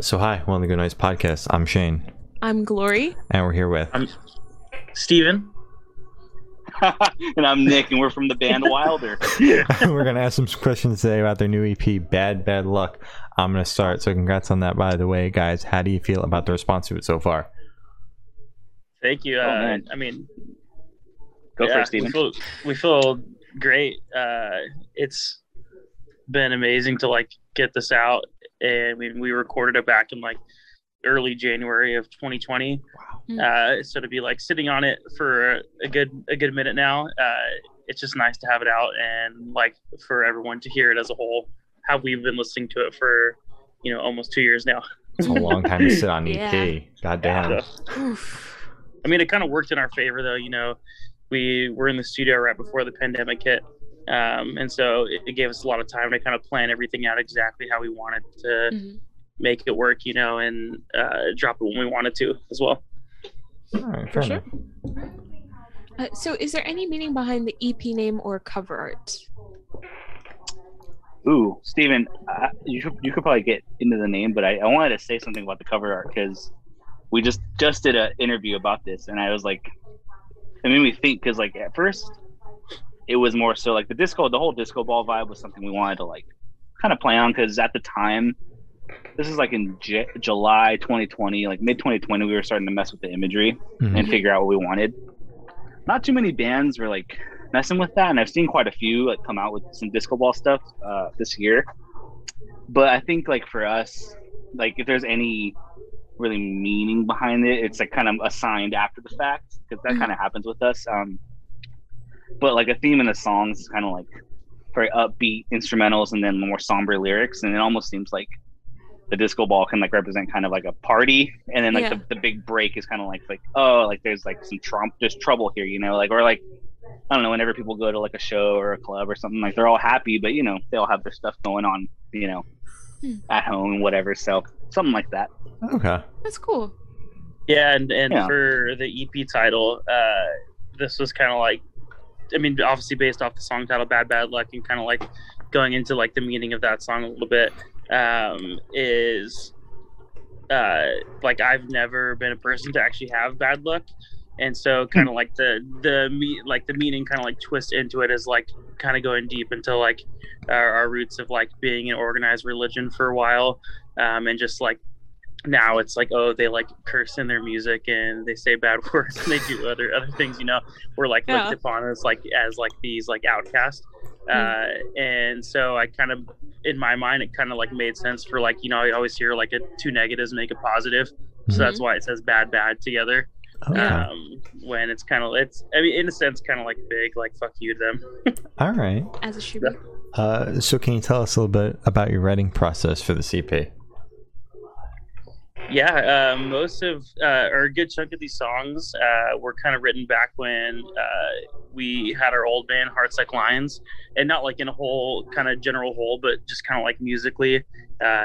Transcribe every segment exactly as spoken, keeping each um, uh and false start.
So hi, welcome to Good Nights Podcast. I'm Shane. I'm Glory. And we're here with... I'm Steven. And I'm Nick, and we're from the band Wilder. We're going to ask some questions today about their new E P, Bad Bad Luck. I'm going to start, so congrats on that, by the way, guys. How do you feel about the response to it so far? Thank you. Uh, oh, man. I mean... Go yeah, for it, Steven. We feel, we feel great. Uh, it's been amazing to, like, get this out, and we, we recorded it back in, like, early January of twenty twenty. Wow. Uh, so to be like sitting on it for a good a good minute now, uh, it's just nice to have it out and like for everyone to hear it as a whole. How we've been listening to it for you know almost two years now. It's a long time to sit on E P. Yeah. Goddamn. Yeah, so. I mean, it kind of worked in our favor though. You know, we were in the studio right before the pandemic hit, um, and so it, it gave us a lot of time to kind of plan everything out exactly how we wanted to. Mm-hmm. Make it work, you know, and uh, drop it when we wanted to as well. All right, for sure. Uh, so is there any meaning behind the E P name or cover art? Ooh, Steven, uh, you, should, you could probably get into the name, but I, I wanted to say something about the cover art because we just, just did an interview about this, and I was like, it made me think because, like, at first it was more so like the disco, the whole disco ball vibe was something we wanted to, like, kind of play on because at the time, this is like in J- July twenty twenty, like mid twenty twenty, we were starting to mess with the imagery. Mm-hmm. And figure out what we wanted. Not too many bands were like messing with that, and I've seen quite a few like come out with some disco ball stuff uh, this year. But I think like for us, like if there's any really meaning behind it, it's like kind of assigned after the fact because that mm-hmm. kind of happens with us. Um, but like a theme in the songs is kind of like very upbeat instrumentals and then more somber lyrics, and it almost seems like the disco ball can like represent kind of like a party, and then like yeah. the, the big break is kind of like like oh like there's like some trump there's trouble here, you know, like, or like I don't know, whenever people go to like a show or a club or something, like they're all happy, but you know they all have their stuff going on, you know, hmm. at home, whatever, so something like that. Okay, that's cool. Yeah, and and yeah. for the E P title, uh, this was kind of like, I mean, obviously based off the song title Bad Bad Luck, and kind of like going into like the meaning of that song a little bit. Um, is uh, like I've never been a person to actually have bad luck, and so kind of like the the me like the meaning kind of like twist into it is like kind of going deep into like our, our roots of like being an organized religion for a while, um, and just like now it's like, oh, they like curse in their music and they say bad words and they do other other things, you know, we're like yeah. looked upon as like as like these like outcasts. Uh, and so I kind of, in my mind, it kind of like made sense for like, you know, I always hear like a two negatives make a positive. Mm-hmm. So that's why it says bad, bad together. Okay. Um, when it's kind of, it's, I mean, in a sense, kind of like big, like fuck you to them. All right. As it should be. Uh, so can you tell us a little bit about your writing process for the C P? Yeah, uh, most of, uh, or a good chunk of these songs uh, were kind of written back when uh, we had our old band, Hearts Like Lions, and not like in a whole kind of general whole, but just kind of like musically. Uh,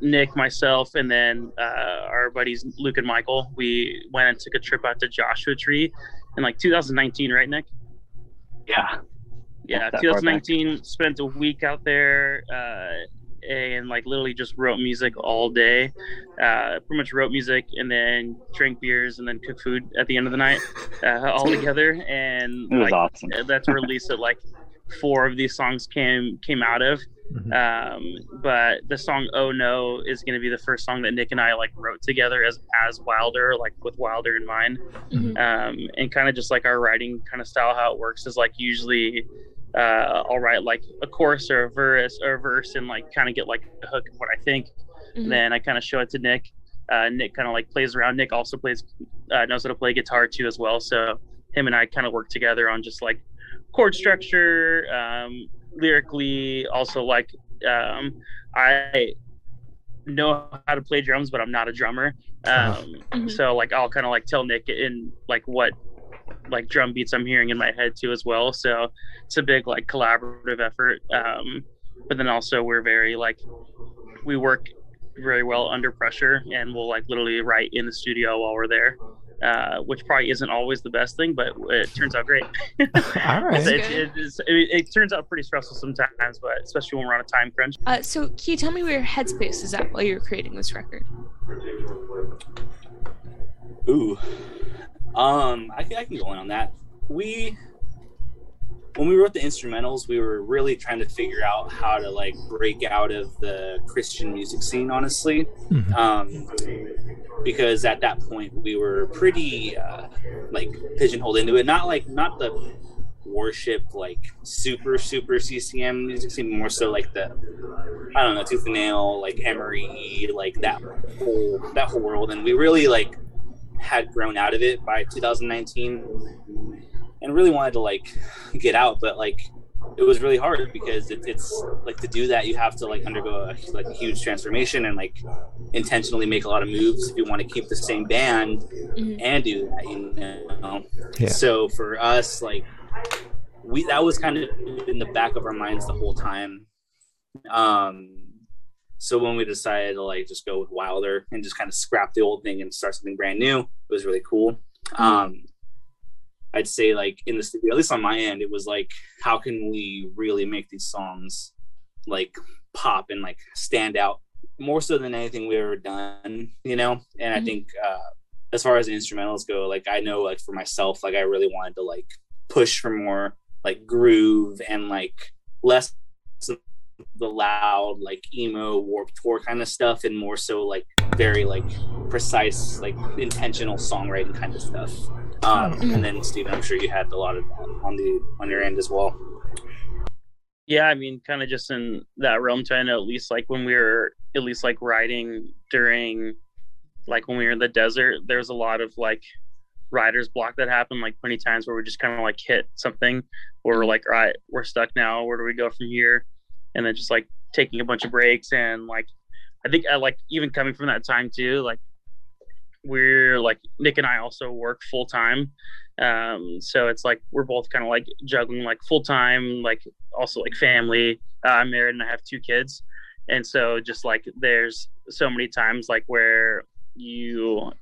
Nick, myself, and then uh, our buddies Luke and Michael, we went and took a trip out to Joshua Tree in like two thousand nineteen, right, Nick? Yeah. Yeah, twenty nineteen, spent a week out there, uh, and like literally just wrote music all day, uh pretty much wrote music and then drank beers and then cooked food at the end of the night, uh, all together, and it was like awesome. That's where at least like four of these songs came came out of. Mm-hmm. Um but the song Oh No is going to be the first song that Nick and I like wrote together as as Wilder, like with Wilder in mind. Mm-hmm. Um and kind of just like our writing kind of style, how it works is like usually Uh, I'll write like a chorus or a verse or a verse and like kind of get like a hook of what I think. Mm-hmm. Then I kind of show it to Nick. Uh, Nick kind of like plays around. Nick also plays, uh, knows how to play guitar too as well. So him and I kind of work together on just like chord structure, um, lyrically. Also like um, I know how to play drums, but I'm not a drummer. Um, mm-hmm. So like I'll kind of like tell Nick in like what like drum beats I'm hearing in my head too as well, so it's a big like collaborative effort. Um but then also we're very like we work very well under pressure, and we'll like literally write in the studio while we're there. uh, which probably isn't always the best thing, but it turns out great. All right. it, it, it, it, it turns out pretty stressful sometimes, but especially when we're on a time crunch. Uh, so can you tell me where your headspace is at while you're creating this record? Ooh. Um, I think I can go in on that. We, when we wrote the instrumentals, we were really trying to figure out how to like break out of the Christian music scene, honestly. Mm-hmm. Um, because at that point we were pretty uh, like pigeonholed into it. Not like, not the worship, like super, super C C M music scene, more so like the, I don't know, Tooth and Nail, like Emery, like that whole, that whole world. And we really like had grown out of it by two thousand nineteen. And really wanted to like get out, but like it was really hard because it, it's like to do that you have to like undergo a, like a huge transformation and like intentionally make a lot of moves if you want to keep the same band mm-hmm. and do that, you know. Yeah. So for us, like we that was kind of in the back of our minds the whole time. Um, so when we decided to like just go with Wilder and just kind of scrap the old thing and start something brand new, it was really cool. Mm-hmm. Um, I'd say like in the studio, at least on my end, it was like, how can we really make these songs like pop and like stand out more so than anything we ever done, you know? And mm-hmm. I think uh, as far as the instrumentals go, like I know like for myself, like I really wanted to like push for more like groove and like less of the loud, like emo Warped Tour kind of stuff and more so like very like precise, like intentional songwriting kind of stuff. Um, and then Steven, I'm sure you had a lot of that on the on your end as well. Yeah, I mean, kind of just in that realm, trying to at least like when we were at least like riding during, like when we were in the desert, there's a lot of like rider's block that happened, like plenty times where we just kind of like hit something, or we're like, all right, we're stuck now. Where do we go from here? And then just like taking a bunch of breaks and like, I think I like even coming from that time too, like. We're like Nick and I also work full time, um, so it's like we're both kind of like juggling like full time, like also like family. Uh, I'm married and I have two kids, and so just like there's so many times like where you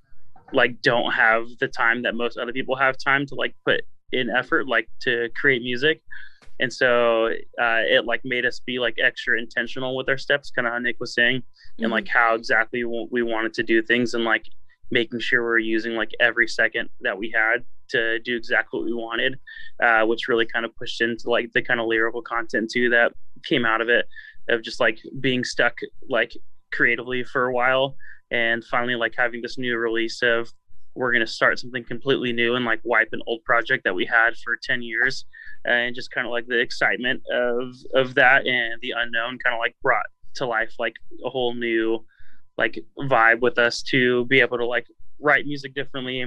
like don't have the time that most other people have time to like put in effort like to create music, and so uh, it like made us be like extra intentional with our steps, kind of how Nick was saying, mm-hmm. and like how exactly we wanted to do things and like. Making sure we're using like every second that we had to do exactly what we wanted, uh, which really kind of pushed into like the kind of lyrical content too that came out of it, of just like being stuck like creatively for a while, and finally like having this new release of we're gonna start something completely new and like wipe an old project that we had for ten years, and just kind of like the excitement of of that and the unknown kind of like brought to life like a whole new. Like vibe with us to be able to like write music differently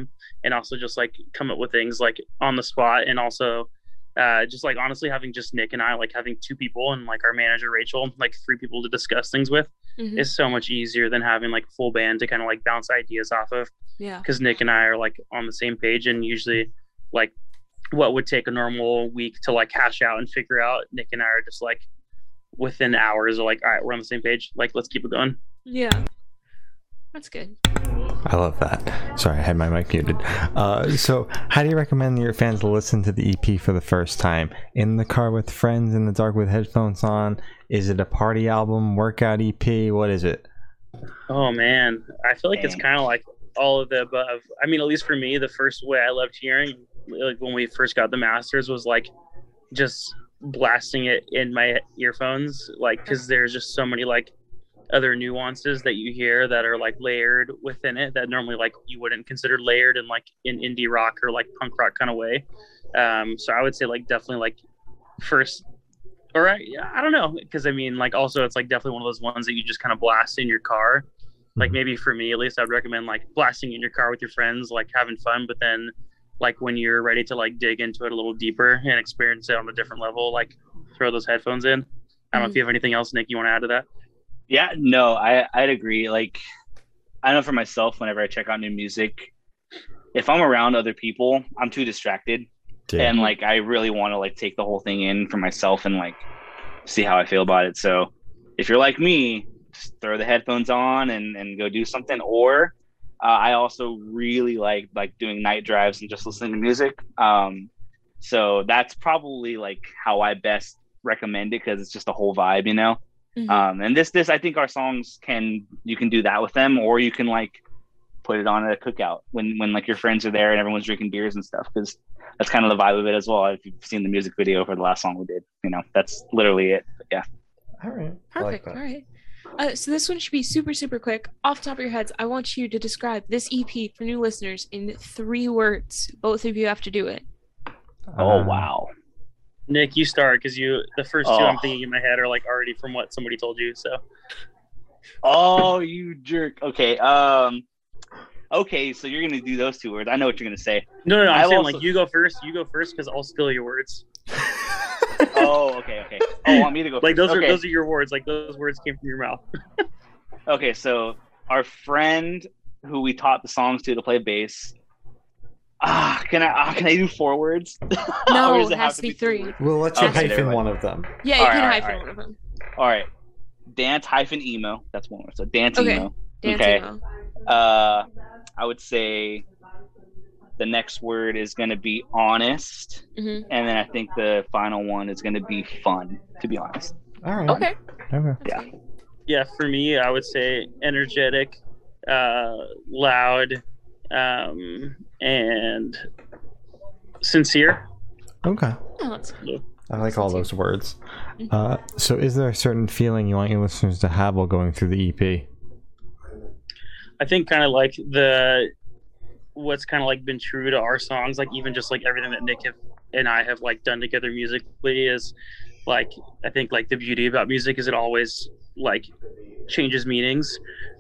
and also just like come up with things like on the spot, and also uh just like honestly having just Nick and I like having two people and like our manager Rachel like three people to discuss things with mm-hmm. is so much easier than having like a full band to kind of like bounce ideas off of. Yeah, because Nick and I are like on the same page, and usually like what would take a normal week to like hash out and figure out, Nick and I are just like within hours are like, all right, we're on the same page, like let's keep it going. Yeah. That's good. I love that. Sorry, I had my mic muted. Uh, so how do you recommend your fans listen to the E P for the first time? In the car with friends, in the dark with headphones on? Is it a party album, workout E P? What is it? Oh, man. I feel like Dang. It's kind of like all of the above. I mean, at least for me, the first way I loved hearing, like when we first got the masters, was like just blasting it in my earphones, like because there's just so many like other nuances that you hear that are like layered within it that normally like you wouldn't consider layered in like in indie rock or like punk rock kind of way. Um, so I would say like definitely like first, or I, I don't know, because I mean like also it's like definitely one of those ones that you just kind of blast in your car. Like maybe for me at least, I'd recommend like blasting in your car with your friends, like having fun, but then like when you're ready to like dig into it a little deeper and experience it on a different level, like throw those headphones in. I don't mm-hmm. know if you have anything else, Nick, you want to add to that? Yeah, no, I, I'd agree. Like, I know for myself, whenever I check out new music, if I'm around other people, I'm too distracted. Damn. And like, I really want to like take the whole thing in for myself and like see how I feel about it. So if you're like me, just throw the headphones on and, and go do something. Or Uh, I also really like like doing night drives and just listening to music. Um, so that's probably like how I best recommend it, because it's just a whole vibe, you know. Mm-hmm. Um, and this this I think our songs can you can do that with them, or you can like put it on at a cookout when when like your friends are there and everyone's drinking beers and stuff, because that's kind of the vibe of it as well. If you've seen the music video for the last song we did, you know, that's literally it. But yeah. All right. Perfect. Like all right. Uh, so this one should be super, super quick. Off the top of your heads, I want you to describe this E P for new listeners in three words. Both of you have to do it. Oh, um, wow. Nick, you start, because you the first oh. two I'm thinking in my head are like already from what somebody told you. So. Oh, you jerk. Okay. Um. Okay, so you're gonna do those two words. I know what you're gonna say. No, no, no. I'm I've saying also... like you go first. You go first, because I'll steal your words. Oh, okay, okay. Oh, want me to go? Like first. those okay. are those are your words. Like those words came from your mouth. Okay, so our friend who we taught the songs to to play bass. Ah, can I? Ah, can I do four words? No, it, it has to be three. three we'll let you oh, hyphen one of them. Yeah, you all can right, hyphen right. one of them. All right, dance hyphen emo. That's one word. So dance okay. emo. Dance okay. emo. Uh, I would say the next word is going to be honest, mm-hmm. and then I think the final one is going to be fun, to be honest. All right. Okay. okay. Yeah. Yeah, for me, I would say energetic, uh, loud, um, and sincere. Okay. Oh, that's cool. I like all those words. Uh, so is there a certain feeling you want your listeners to have while going through the E P? I think kind of like the what's kind of like been true to our songs, like even just like everything that Nick have, and I have like done together musically is like, I think like the beauty about music is it always like changes meanings.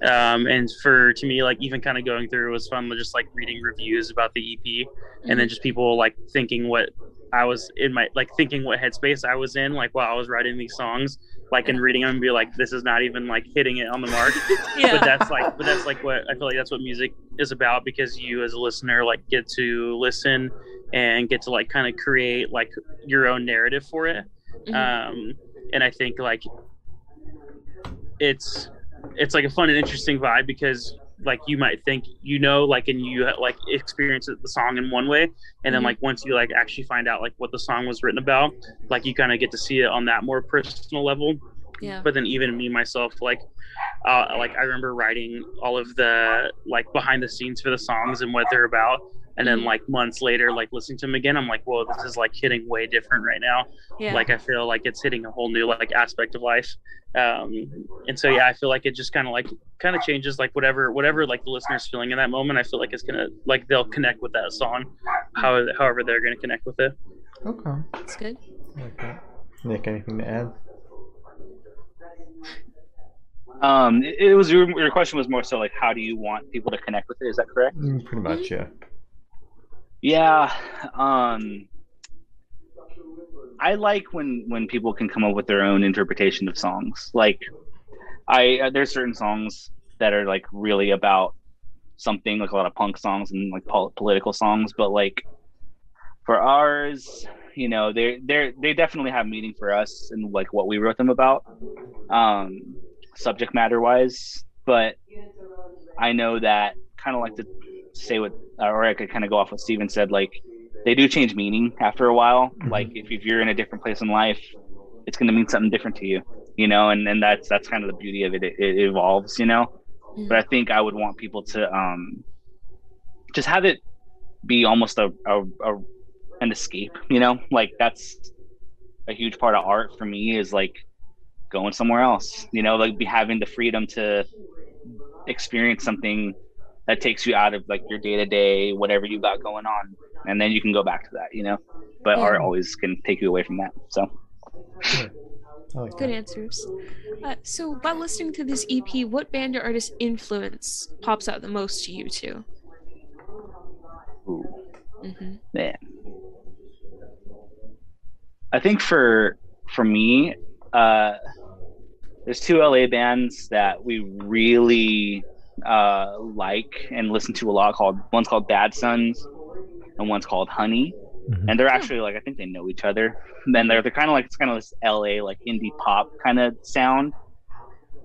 Um, and for, to me, like even kind of going through was fun with just like reading reviews about the E P, mm-hmm. and then just people like thinking what I was in my, like thinking what headspace I was in, like while I was writing these songs. Like in reading them and be like, this is not even like hitting it on the mark. Yeah. But that's like, but that's like what I feel like that's what music is about, because you as a listener like get to listen and get to like kind of create like your own narrative for it. Mm-hmm. Um, and I think like it's it's like a fun and interesting vibe, because like you might think you know like and you like experience the song in one way, and mm-hmm. then like once you like actually find out like what the song was written about, like you kind of get to see it on that more personal level. Yeah. But then even me myself, like uh like I remember writing all of the like behind the scenes for the songs and what they're about, and then like months later like listening to them again, I'm like, whoa, this is like hitting way different right now. Yeah. Like I feel like it's hitting a whole new like aspect of life. Um, and so yeah, I feel like it just kind of like kind of changes like whatever whatever like the listener's feeling in that moment. I feel like it's gonna like they'll connect with that song, however, however they're gonna connect with it. Okay, that's good. Okay, Nick, anything to add? Um, it, it was your, your question was more so like, how do you want people to connect with it? Is that correct? Mm, pretty much, yeah. Yeah. Um. I like when, when people can come up with their own interpretation of songs. Like, I uh, there's certain songs that are like really about something, like a lot of punk songs and like pol- political songs. But like for ours, you know, they they they definitely have meaning for us and like what we wrote them about, um, subject matter wise. But I know that kind of like to say what, or I could kind of go off what Steven said, like. They do change meaning after a while. Mm-hmm. Like if, if you're in a different place in life, it's going to mean something different to you, you know, and, and that's, that's kind of the beauty of it. It, it evolves, you know, mm-hmm. But I think I would want people to um, just have it be almost a, a, a, an escape, you know, like that's a huge part of art for me is like going somewhere else, you know, like be having the freedom to experience something that takes you out of like your day to day, whatever you got going on. And then you can go back to that, you know, but yeah. Art always can take you away from that. So sure. Like good that. Answers. Uh, so by listening to this E P, what band or artist influence pops out the most to you two? Ooh, mm-hmm. Man. I think for, for me, uh, there's two L A bands that we really uh, like and listen to a lot called, one's called Bad Suns. And one's called Honey, mm-hmm. and they're actually like I think they know each other. And then they're they're kind of like it's kind of this L A like indie pop kind of sound.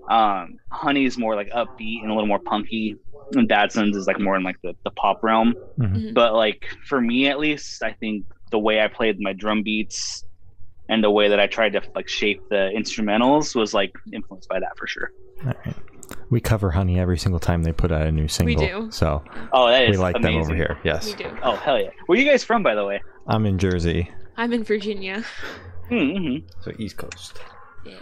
Um, Honey is more like upbeat and a little more punky, and Bad Suns is like more in like the, the pop realm. Mm-hmm. But like for me at least, I think the way I played my drum beats and the way that I tried to like shape the instrumentals was like influenced by that for sure. All right. We cover Honey every single time they put out a new single. We do. So oh, that is we like amazing. Them over here. Yes. We do. Oh hell yeah! Where are you guys from, by the way? I'm in Jersey. I'm in Virginia. Mm-hmm. So East Coast. Yeah.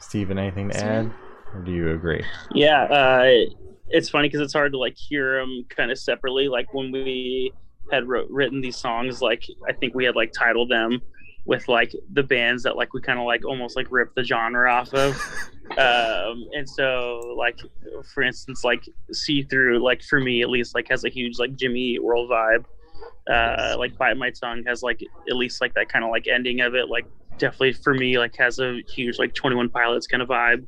Steven, anything to Sorry. add, or do you agree? Yeah, uh, it's funny because it's hard to like hear them kind of separately. Like when we had wrote, written these songs, like I think we had like titled them with like the bands that like we kind of like almost like ripped the genre off of. um, and so like for instance, like See Through, like for me at least, like has a huge like Jimmy Eat World vibe. Uh, like Bite My Tongue has like at least like that kind of like ending of it, like definitely for me like has a huge like Twenty One Pilots kind of vibe.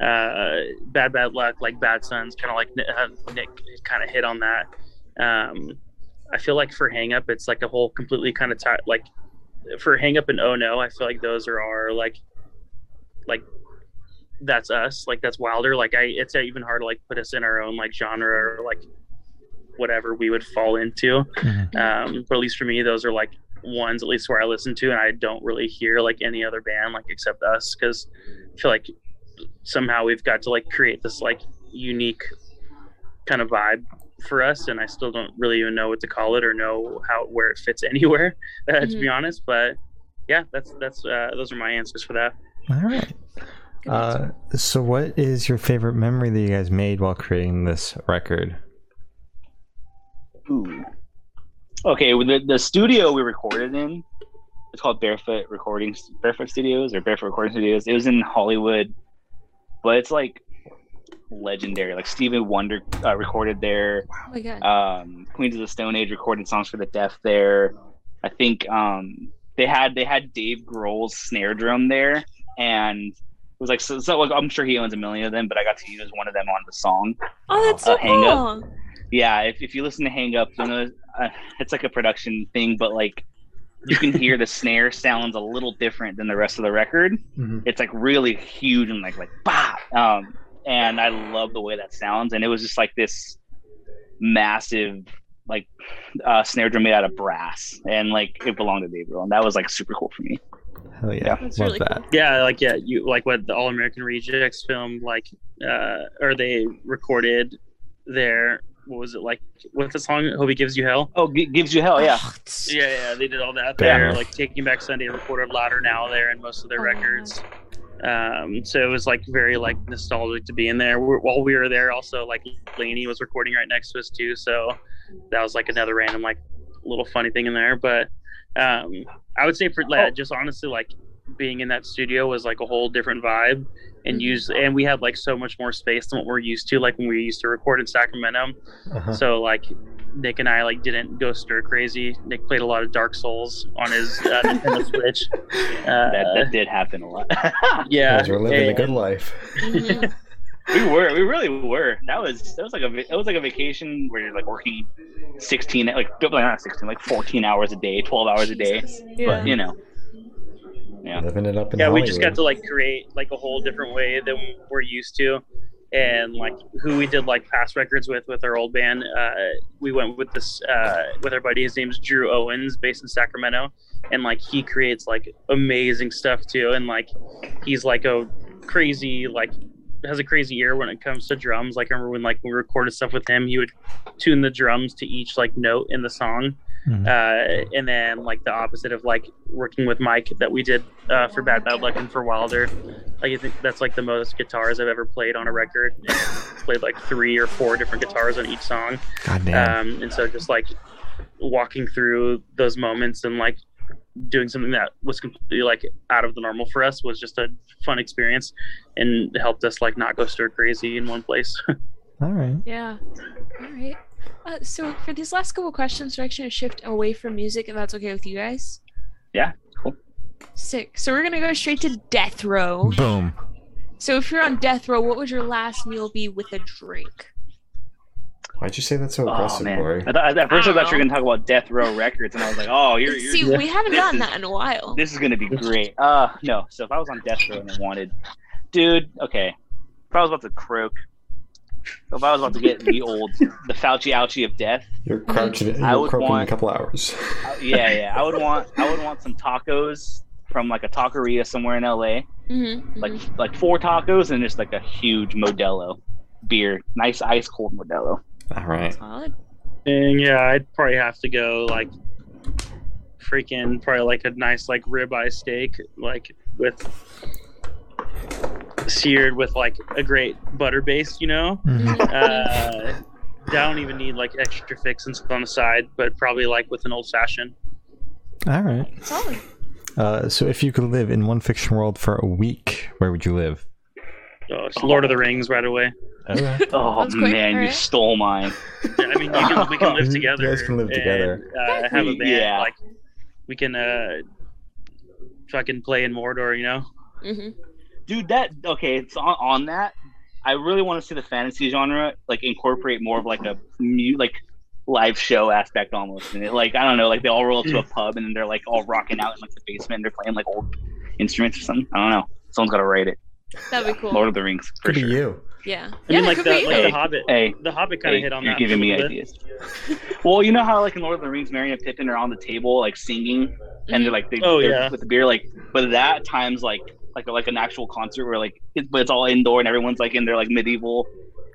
Uh, Bad Bad Luck, like Bad Suns, kind of like uh, Nick kind of hit on that. Um, I feel like for Hang Up, it's like a whole completely kind of t- like for Hang Up and Oh No, I feel like those are our like like that's us, like that's Wilder. Like I, it's even hard to like put us in our own like genre or like whatever we would fall into. Mm-hmm. Um, but at least for me, those are like ones at least where I listen to, and I don't really hear like any other band like except us, because I feel like somehow we've got to like create this like unique kind of vibe for us, and I still don't really even know what to call it or know how where it fits anywhere uh, mm-hmm. to be honest. But yeah, that's that's uh, those are my answers for that. All right. Uh, so what is your favorite memory that you guys made while creating this record? Ooh. Okay, the, the studio we recorded in, it's called Barefoot Recording Barefoot Studios or Barefoot Recording Studios. It was in Hollywood, but it's like legendary. Like Stevie Wonder uh, recorded there. Oh my God. Um, Queens of the Stone Age recorded Songs for the Deaf there. I think um, they had they had Dave Grohl's snare drum there, and it was like so, so like, I'm sure he owns a million of them, but I got to use one of them on the song. Oh, that's so uh, Hang cool. Up. Yeah, if if you listen to Hang Up, you know uh, it's like a production thing, but like you can hear the snare sounds a little different than the rest of the record. Mm-hmm. It's like really huge and like like bah, um, and I love the way that sounds. And it was just like this massive like uh, snare drum made out of brass, and like it belonged to Dave Grohl, and that was like super cool for me. Hell yeah, yeah. That's love really that. Cool. Yeah, like yeah, you like what the All American Rejects film like, uh, or they recorded their. What was it like with the song Hope He Gives You Hell? Oh, G- Gives You Hell, yeah. yeah, yeah, they did all that there. Damn. Like Taking Back Sunday recorded Louder Now there and most of their oh, records. Um, so it was like very like nostalgic to be in there. We're, while we were there also like Lainey was recording right next to us too. So that was like another random like little funny thing in there. But um, I would say for like, oh. just honestly like being in that studio was like a whole different vibe. And use and we had like so much more space than what we're used to, like when we used to record in Sacramento. Uh-huh. So like Nick and I like didn't go stir crazy. Nick played a lot of Dark Souls on his uh, Nintendo Switch. Uh, that, that did happen a lot. Yeah, because we're living and, a good life. we were, we really were. That was that was like a it was like a vacation where you're like working sixteen like not sixteen like fourteen hours a day, twelve hours a day. Yeah. But you know. Yeah, living it up in yeah Hollywood. We just got to like create like a whole different way than we're used to, and like who we did like past records with with our old band. Uh, we went with this uh, with our buddy. His name's Drew Owens, based in Sacramento, and like he creates like amazing stuff too. And like he's like a crazy like has a crazy ear when it comes to drums. Like I remember when like we recorded stuff with him, he would tune the drums to each like note in the song. Mm-hmm. Uh, and then like the opposite of like working with Mike that we did uh, for Bad Bad Luck and for Wilder, like I think that's like the most guitars I've ever played on a record. Played like three or four different guitars on each song. God damn. Um, and so just like walking through those moments and like doing something that was completely like out of the normal for us was just a fun experience and helped us like not go stir crazy in one place. All right. Yeah. All right. Uh, so for these last couple questions, we're actually going to shift away from music, if that's okay with you guys. Yeah, cool. Sick. So we're going to go straight to death row. Boom. So if you're on death row, what would your last meal be with a drink? Why'd you say that so aggressive, oh, Corey? I thought, at first I, I thought you were going to talk about death row records, and I was like, oh, you're... you're See, we haven't gotten is, that in a while. This is going to be great. Uh, no, so if I was on death row and I wanted dude, okay, if I was about to croak, if I was about to get the old, the Fauci ouchie of death, you're crouching, I would croaking want, in a couple hours. yeah, yeah, I would want, I would want some tacos from like a taqueria somewhere in L A, mm-hmm, like mm-hmm. like four tacos and just like a huge Modelo beer, nice ice cold Modelo. All right. And yeah, I'd probably have to go like freaking probably like a nice like ribeye steak, like with seared with like a great butter base, you know. Mm-hmm. Uh, I don't even need like extra fixings on the side, but probably like with an old fashioned. All right. Solid. Uh, so if you could live in one fiction world for a week, where would you live? Oh, it's Lord of the Rings right away. Okay. Oh man, you stole mine. Yeah, I mean, you can, we can live together. You guys can live together. And, uh, exactly. Have a band. Yeah. Like, we can uh, fucking play in Mordor, you know? Mm-hmm. Dude, that okay. It's on, on that. I really want to see the fantasy genre like incorporate more of like a mu- like live show aspect almost. And it, like I don't know, like they all roll up to a pub and they're like all rocking out in like the basement. And they're playing like old instruments or something. I don't know. Someone's got to write it. That'd be cool. Lord of the Rings for could sure. Be you. Yeah. I yeah, mean, like, the, like hey, the Hobbit. Hey, the Hobbit kind of hey, hit on you're that. You're giving me ideas. Well, you know how, like, in Lord of the Rings, Merry and Pippin are on the table, like, singing, and they're, like, they, oh, they're yeah. with the beer, like, but that times, like, like, like an actual concert where, like, it, but it's all indoor and everyone's, like, in their, like, medieval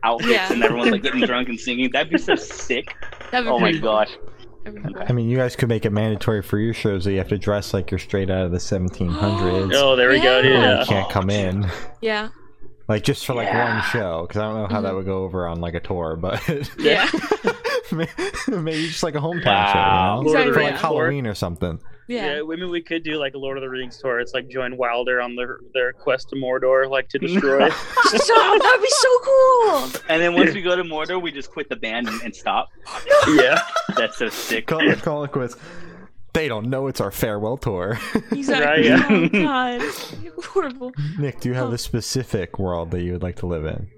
outfits yeah. and everyone's, like, getting drunk and singing. That'd be so sick. That'd be oh, my cool. gosh. I mean, you guys could make it mandatory for your shows that you have to dress like you're straight out of the seventeen hundreds. Oh, there we yeah. go, dude. Yeah. You can't come in. Yeah. Like, just for, like, yeah. one show, because I don't know how mm-hmm. that would go over on, like, a tour, but... Yeah. Maybe just, like, a hometown wow. show, you know? Exactly. For, like, yeah. Halloween or something. Yeah. yeah, I mean, we could do, like, a Lord of the Rings tour. It's, like, join Wilder on their, their quest to Mordor, like, to destroy. Stop! That'd be so cool! And then once we go to Mordor, we just quit the band and, and stop. Yeah. That's so sick. Call it, call it quits. They don't know it's our farewell tour. Exactly. Right, yeah. Oh, God. It's horrible. Nick, do you have oh. a specific world that you would like to live in?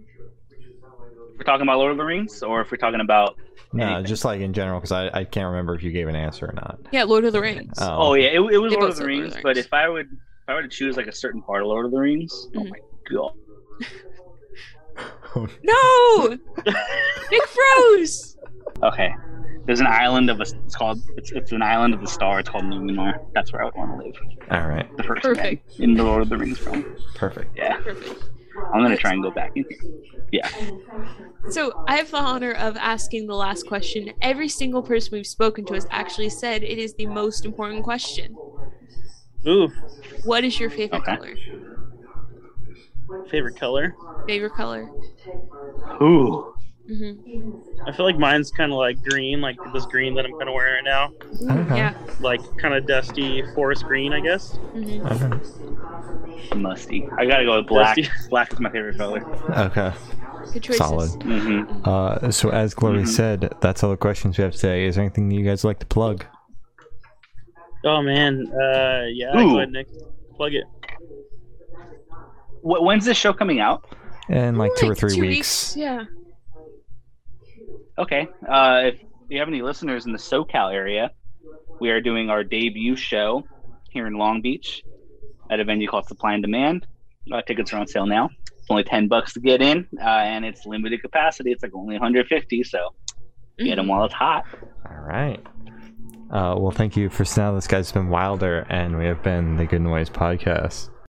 If we're talking about Lord of the Rings, or if we're talking about... No, anything? Just like in general, because I, I can't remember if you gave an answer or not. Yeah, Lord of the Rings. Um, oh, yeah, it, it was Lord of the Rings, Lord of the Rings, but if I would if I were to choose like a certain part of Lord of the Rings, mm-hmm. oh my God. Oh, no! Nick froze! Okay. There's an island of a. It's called. It's, it's an island of the star. It's called Numenor. That's where I would want to live. All right. The first Perfect. Man in the Lord of the Rings film. Perfect. Yeah. Perfect. I'm gonna try and go back in here. Yeah. So I have the honor of asking the last question. Every single person we've spoken to has actually said it is the most important question. Ooh. What is your favorite okay. color? Favorite color. Favorite color. Ooh. Mm-hmm. I feel like mine's kind of like green, like this green that I'm kind of wearing right now. Okay. Yeah. Like kind of dusty forest green, I guess. Mm-hmm. Okay. Musty. I gotta go with black. Dusty. Black is my favorite color. Okay. Good choices. Solid. Mm-hmm. Uh, so as Glory mm-hmm. said, that's all the questions we have today. Is there anything you guys like to plug? Oh man, uh, yeah. Ooh. Go ahead, Nick. Plug it. What? When's this show coming out? In like, like two or three two weeks. weeks. Yeah. Okay, uh, if you have any listeners in the SoCal area, we are doing our debut show here in Long Beach at a venue called Supply and Demand. Uh, tickets are on sale now. It's only ten bucks to get in, uh, and it's limited capacity. It's like only one hundred fifty, so mm-hmm. get them while it's hot. All right. Uh, well, thank you for now. This guy's been Wilder, and we have been the Good Noise Podcast.